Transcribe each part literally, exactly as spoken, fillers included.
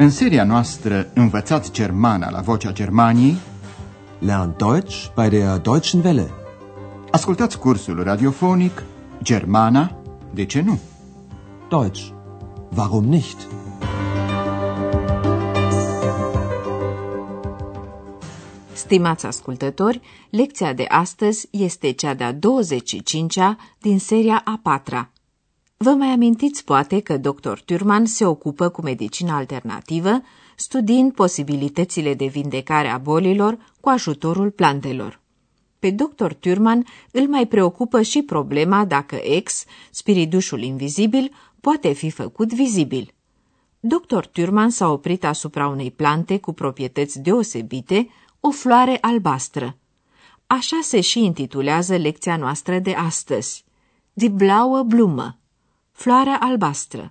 În seria noastră Învățați Germana la Vocea Germaniei, Lern Deutsch bei der Deutschen Welle. Ascultați cursul radiofonic Germana, de ce nu? Deutsch, warum nicht? Stimați ascultători, lecția de astăzi este cea de-a douăzeci și cincea din seria a patra. Vă mai amintiți poate că doctor Thürmann se ocupă cu medicina alternativă, studiind posibilitățile de vindecare a bolilor cu ajutorul plantelor. Pe doctor Thürmann îl mai preocupă și problema dacă X, spiridușul invizibil, poate fi făcut vizibil. doctor Thürmann s-a oprit asupra unei plante cu proprietăți deosebite, o floare albastră. Așa se și intitulează lecția noastră de astăzi. Die blaue Blume. Floarea albastră.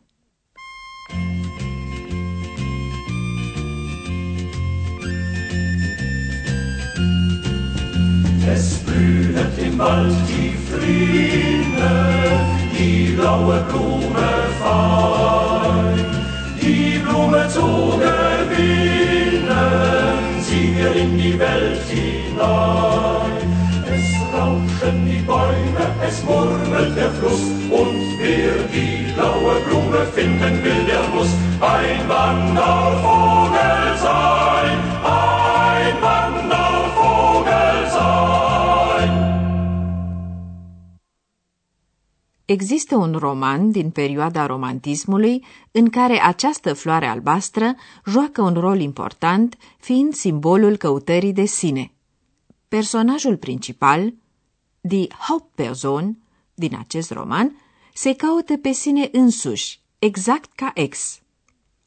Es blühet im Wald die Flinde, die blaue Blume fein. Die Blume zu gewinnen, zieh mir in die Welt hinein. Es rauschen die Bäume, es murmelt der Fluss und wir die blaue Blume finden will, der muss ein Wandervogel sein, ein Wandervogel sein. Există un roman din perioada romantismului în care această floare albastră joacă un rol important, fiind simbolul căutării de sine. Personajul principal, die Hauptperson, din acest roman, se caută pe sine însuși, exact ca X.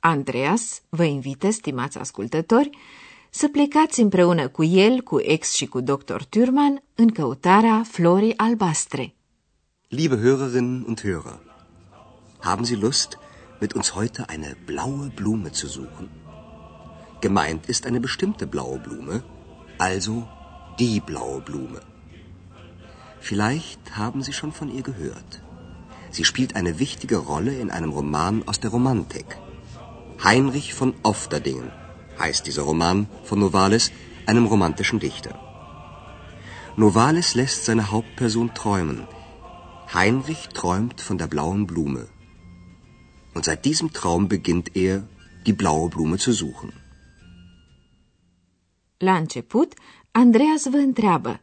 Andreas vă invită, stimați ascultători, să plecați împreună cu el, cu X și cu doctor Thürmann, în căutarea florii albastre. Liebe Hörerinnen und Hörer, haben Sie Lust, mit uns heute eine blaue Blume zu suchen? Gemeint ist eine bestimmte blaue Blume, also die blaue Blume. Vielleicht haben Sie schon von ihr gehört. Sie spielt eine wichtige Rolle in einem Roman aus der Romantik. Heinrich von Ofterdingen heißt dieser Roman von Novalis, einem romantischen Dichter. Novalis lässt seine Hauptperson träumen. Heinrich träumt von der blauen Blume. Und seit diesem Traum beginnt er, die blaue Blume zu suchen. La început, Andreas vă întreabă: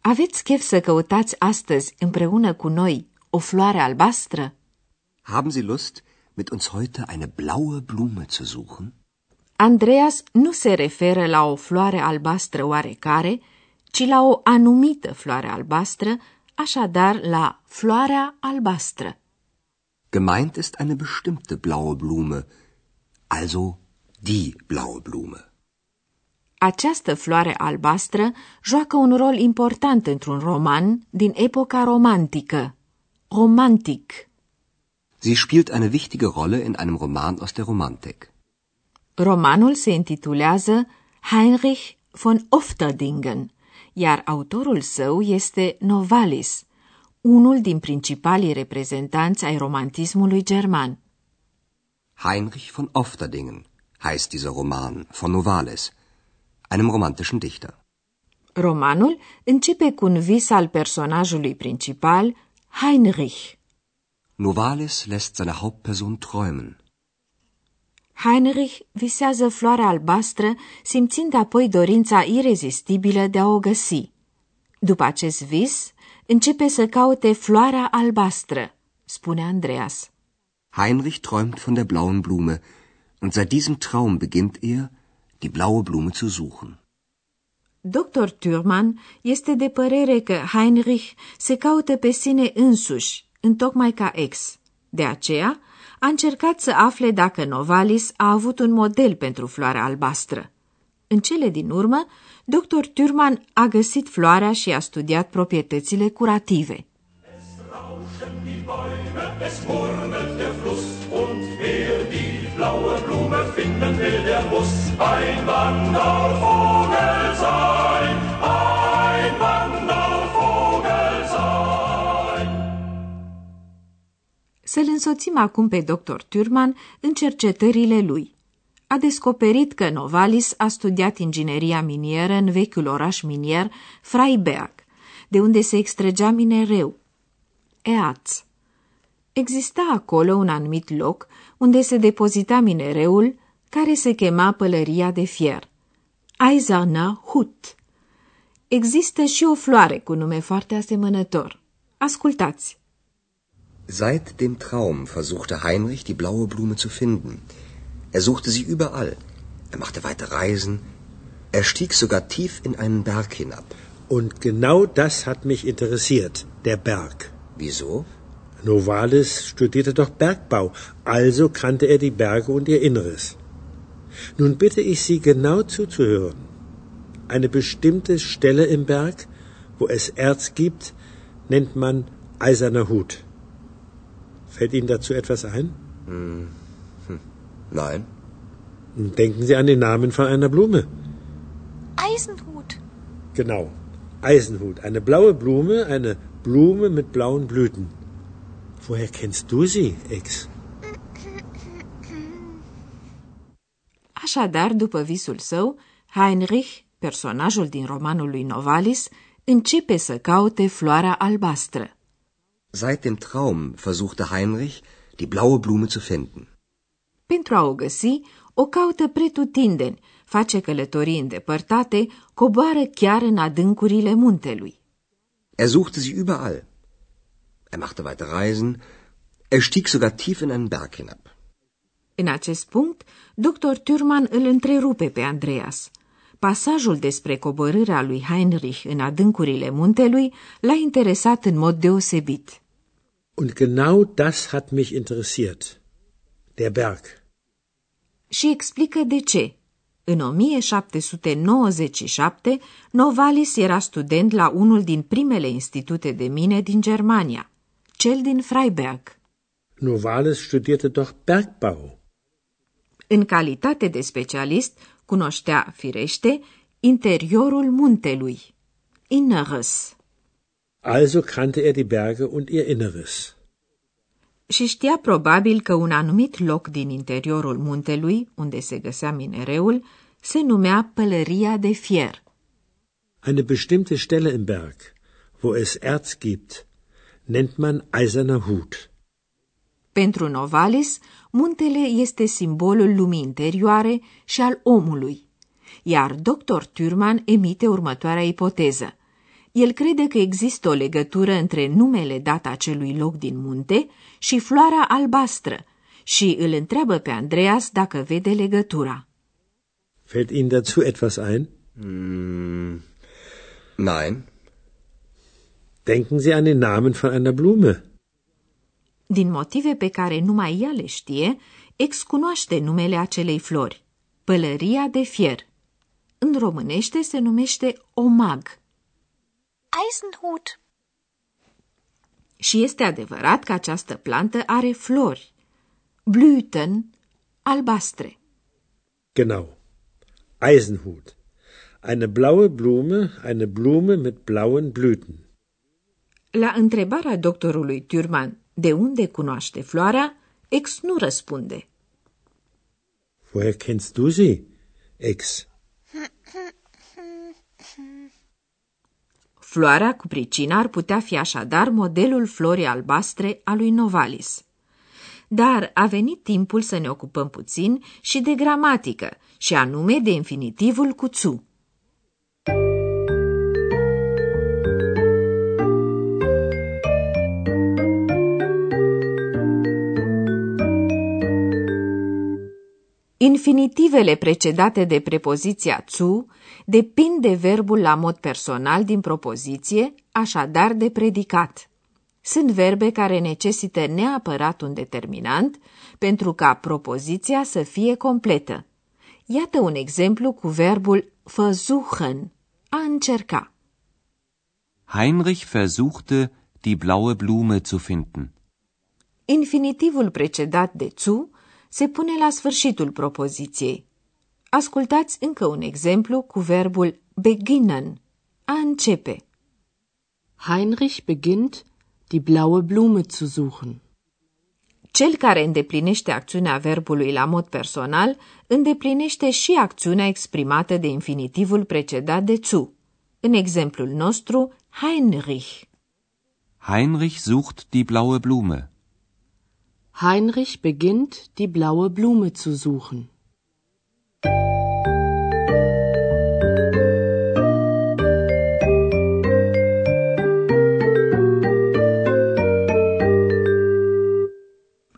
aveți chef să căutați astăzi împreună cu noi o floare albastră? Haben Sie Lust, mit uns heute eine blaue Blume zu suchen? Andreas nu se referă la o floare albastră oarecare, ci la o anumită floare albastră, așadar la floarea albastră. Gemeint ist eine bestimmte blaue Blume, also die blaue Blume. Această floare albastră joacă un rol important într-un roman din epoca romantică. Romantic. Sie spielt eine wichtige Rolle in einem Roman aus der Romantik. Romanul se intitulează Heinrich von Ofterdingen, iar autorul său este Novalis, unul din principalii reprezentanți ai romantismului german. Heinrich von Ofterdingen heißt dieser Roman von Novalis, einem romantischen Dichter. Romanul începe cu un vis al personajului principal, Heinrich. Novalis lässt seine Hauptperson träumen. Heinrich visează floarea albastră, simțind apoi dorința irezistibilă de a o găsi. După acest vis, începe să caute floarea albastră, spune Andreas. Heinrich träumt von der blauen Blume und seit diesem Traum beginnt er, die blaue Blume zu suchen. doctor Thürmann este de părere că Heinrich se caută pe sine însuși, întocmai ca X. De aceea, a încercat să afle dacă Novalis a avut un model pentru floarea albastră. În cele din urmă, doctor Thürmann a găsit floarea și a studiat proprietățile curative. Finden will, der muss ein Wandervogel sein, ein Wandervogel sein. Să-l însoțim acum pe doctor Thürmann în cercetările lui. a descoperit că Novalis a studiat ingineria minieră în vechiul oraș minier Freiberg, de unde se extragea minereu, eaț. Exista acolo un anumit loc unde se depozita minereul, care se chema pălăria de fier, Eiserner Hut. Există și o floare cu nume foarte asemănător. Ascultați! Seit dem Traum versuchte Heinrich, die blaue Blume zu finden. Er suchte sie überall. Er machte weite Reisen. Er stieg sogar tief in einen Berg hinab. Und genau das hat mich interessiert, der Berg. Wieso? Novalis studierte doch Bergbau, also kannte er die Berge und ihr Inneres. Nun bitte ich Sie, genau zuzuhören. Eine bestimmte Stelle im Berg, wo es Erz gibt, nennt man Eiserner Hut. Fällt Ihnen dazu etwas ein? Hm. Hm. Nein. Denken Sie an den Namen von einer Blume. Eisenhut. Genau, Eisenhut. Eine blaue Blume, eine Blume mit blauen Blüten. Woher kennst du sie, Ex? Așadar, după visul său, Heinrich, personajul din romanul lui Novalis, începe să caute floarea albastră. Seit dem Traum versuchte Heinrich, die blaue Blume zu finden. Pentru a o găsi, o caută pretutindeni, face călătorii îndepărtate, coboară chiar în adâncurile muntelui. Er suchte sie überall. Er machte weite Reisen, er stieg sogar tief in einen Berg hinab. În acest punct, doctor Thürmann îl întrerupe pe Andreas. Pasajul despre coborârea lui Heinrich în adâncurile muntelui l-a interesat în mod deosebit. Und genau das hat mich interessiert. Der Berg. Și explică de ce. În o mie șapte sute nouăzeci și șapte, Novalis era student la unul din primele institute de mine din Germania, cel din Freiberg. Novalis studierte doch Bergbau. În calitate de specialist, cunoștea, firește, interiorul muntelui, Inneres. Also kannte er die Berge und ihr Inneres. Și știa probabil că un anumit loc din interiorul muntelui, unde se găsea minereul, se numea pălăria de fier. Eine bestimmte Stelle im Berg, wo es Erz gibt, nennt man Eiserner Hut. Pentru Novalis, muntele este simbolul lumii interioare și al omului, iar doctor Thürmann emite următoarea ipoteză. El crede că există o legătură între numele dat acelui loc din munte și floarea albastră și îl întreabă pe Andreas dacă vede legătura. Fällt Ihnen dazu etwas ein? Mm, nein. Denken Sie an den Namen von einer Blume. Din motive pe care numai ea le știe, Ex cunoaște numele acelei flori, pălăria de fier. În românește se numește omag. Eisenhut. Și este adevărat că această plantă are flori, Blüten, albastre. Genau. Eisenhut. Eine blaue Blume, eine Blume mit blauen Blüten. La întrebarea doctorului Thürmann de unde cunoaște floarea, Ex nu răspunde. Woher kennst du sie, Ex? Floarea cu pricina ar putea fi așadar modelul florii albastre a lui Novalis. Dar a venit timpul să ne ocupăm puțin și de gramatică, și anume de infinitivul cu zu. Infinitivele precedate de prepoziția zu depind de verbul la mod personal din propoziție, așadar de predicat. Sunt verbe care necesită neapărat un determinant pentru ca propoziția să fie completă. Iată un exemplu cu verbul versuchen, a încerca. Heinrich versuchte, die blaue Blume zu finden. Infinitivul precedat de zu se pune la sfârșitul propoziției. Ascultați încă un exemplu cu verbul beginnen, a începe. Heinrich beginnt, die blaue Blume zu suchen. Cel care îndeplinește acțiunea verbului la mod personal, îndeplinește și acțiunea exprimată de infinitivul precedat de zu. În exemplul nostru, Heinrich. Heinrich sucht die blaue Blume. Heinrich beginnt, die blaue Blume zu suchen.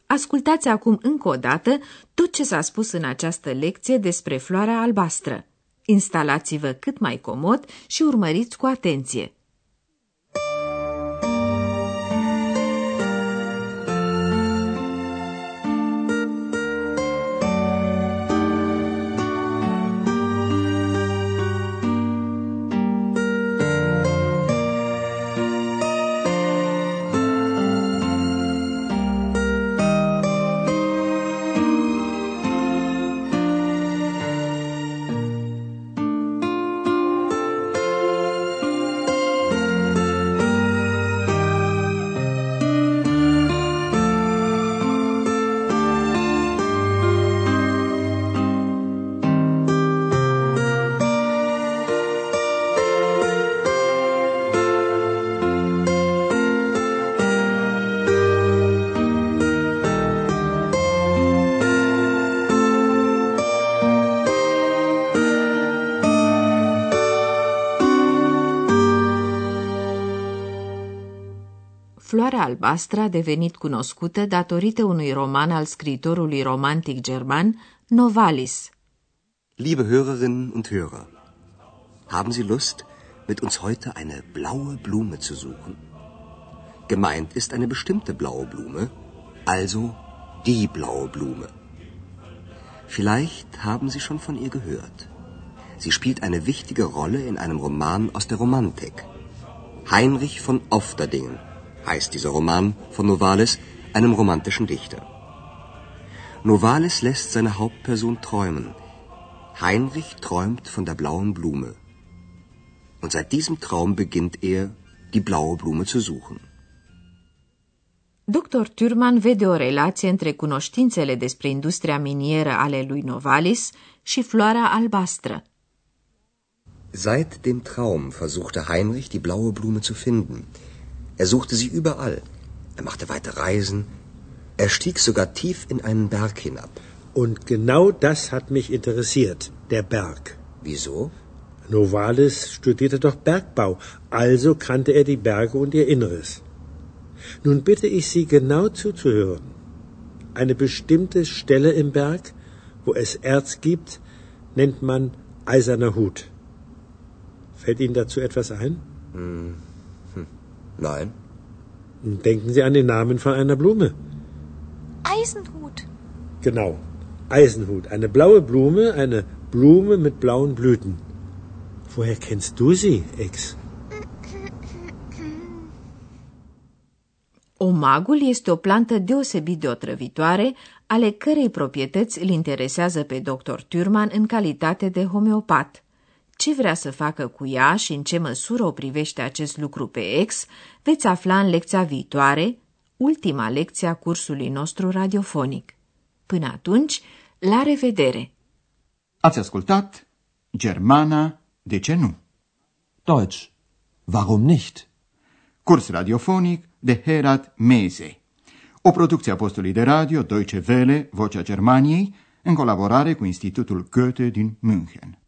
Ascultați acum încă o dată tot ce s-a spus în această lecție despre floarea albastră. Instalați-vă cât mai comod și urmăriți cu atenție. Floarea albastră a devenit cunoscută datorită unui roman al scriitorului romantic german, Novalis. Liebe Hörerinnen und Hörer, haben Sie Lust, mit uns heute eine blaue Blume zu suchen? Gemeint ist eine bestimmte blaue Blume, also die blaue Blume. Vielleicht haben Sie schon von ihr gehört. Sie spielt eine wichtige Rolle in einem Roman aus der Romantik. Heinrich von Ofterdingen heißt dieser Roman von Novalis, einem romantischen Dichter. Novalis lässt seine Hauptperson träumen. Heinrich träumt von der blauen Blume. Und seit diesem Traum beginnt er, die blaue Blume zu suchen. doctor Thürmann vede o relație între cunoștințele despre industria minieră ale lui Novalis și floarea albastră. Seit dem Traum versuchte Heinrich, die blaue Blume zu finden. Er suchte sie überall. Er machte weite Reisen. Er stieg sogar tief in einen Berg hinab. Und genau das hat mich interessiert, der Berg. Wieso? Novalis studierte doch Bergbau, also kannte er die Berge und ihr Inneres. Nun bitte ich Sie, genau zuzuhören. Eine bestimmte Stelle im Berg, wo es Erz gibt, nennt man Eiserner Hut. Fällt Ihnen dazu etwas ein? Hm. Nein. Denken Sie an den Namen von einer Blume. Eisenhut. Genau, Eisenhut. Eine blaue Blume, eine Blume mit blauen Blüten. Woher kennst du sie, Ex? Omagul este o plantă deosebit de otrăvitoare, ale cărei proprietăți îl interesează pe doctor Thürmann în calitate de homeopat. Ce vrea să facă cu ea și în ce măsură o privește acest lucru pe Ex, veți afla în lecția viitoare, ultima lecție a cursului nostru radiofonic. Până atunci, la revedere! Ați ascultat Germana, de ce nu? Deutsch, warum nicht? Curs radiofonic de Herat Mese. O producție a postului de radio Deutsche Welle, Vocea Germaniei, în colaborare cu Institutul Goethe din München.